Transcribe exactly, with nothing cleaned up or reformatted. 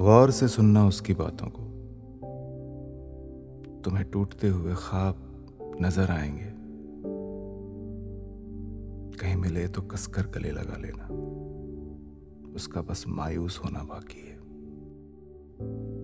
गौर से सुनना उसकी बातों को, तुम्हें टूटते हुए ख्वाब नजर आएंगे। कहीं मिले तो कसकर गले लगा लेना, उसका बस मायूस होना बाकी है।